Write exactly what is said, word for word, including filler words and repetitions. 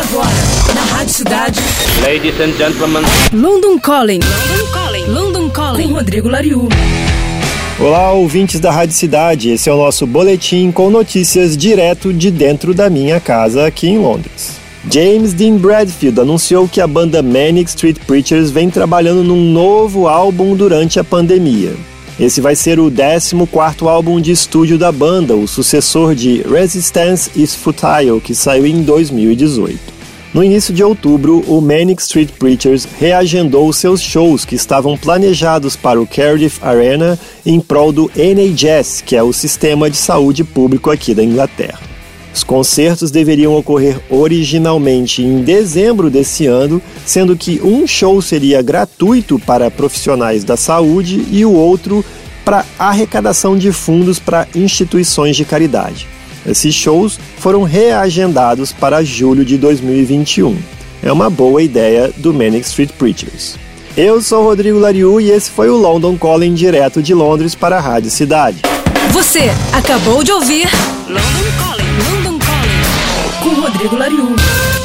Agora, na Rádio Cidade. Ladies and gentlemen. London Calling. London Calling. London Calling. Com Rodrigo Lariú. Olá, ouvintes da Rádio Cidade. Esse é o nosso boletim com notícias direto de dentro da minha casa aqui em Londres. James Dean Bradfield anunciou que a banda Manic Street Preachers vem trabalhando num novo álbum durante a pandemia. Esse vai ser o décimo quarto álbum de estúdio da banda, o sucessor de Resistance is Futile, que saiu em dois mil e dezoito. No início de outubro, o Manic Street Preachers reagendou seus shows que estavam planejados para o Cardiff Arena em prol do N H S, que é o sistema de saúde público aqui da Inglaterra. Os concertos deveriam ocorrer originalmente em dezembro desse ano, sendo que um show seria gratuito para profissionais da saúde e o outro para arrecadação de fundos para instituições de caridade. Esses shows foram reagendados para julho de dois mil e vinte e um. É uma boa ideia do Manic Street Preachers. Eu sou Rodrigo Lariú e esse foi o London Calling direto de Londres para a Rádio Cidade. Você acabou de ouvir London Calling. Rodrigo Lariú.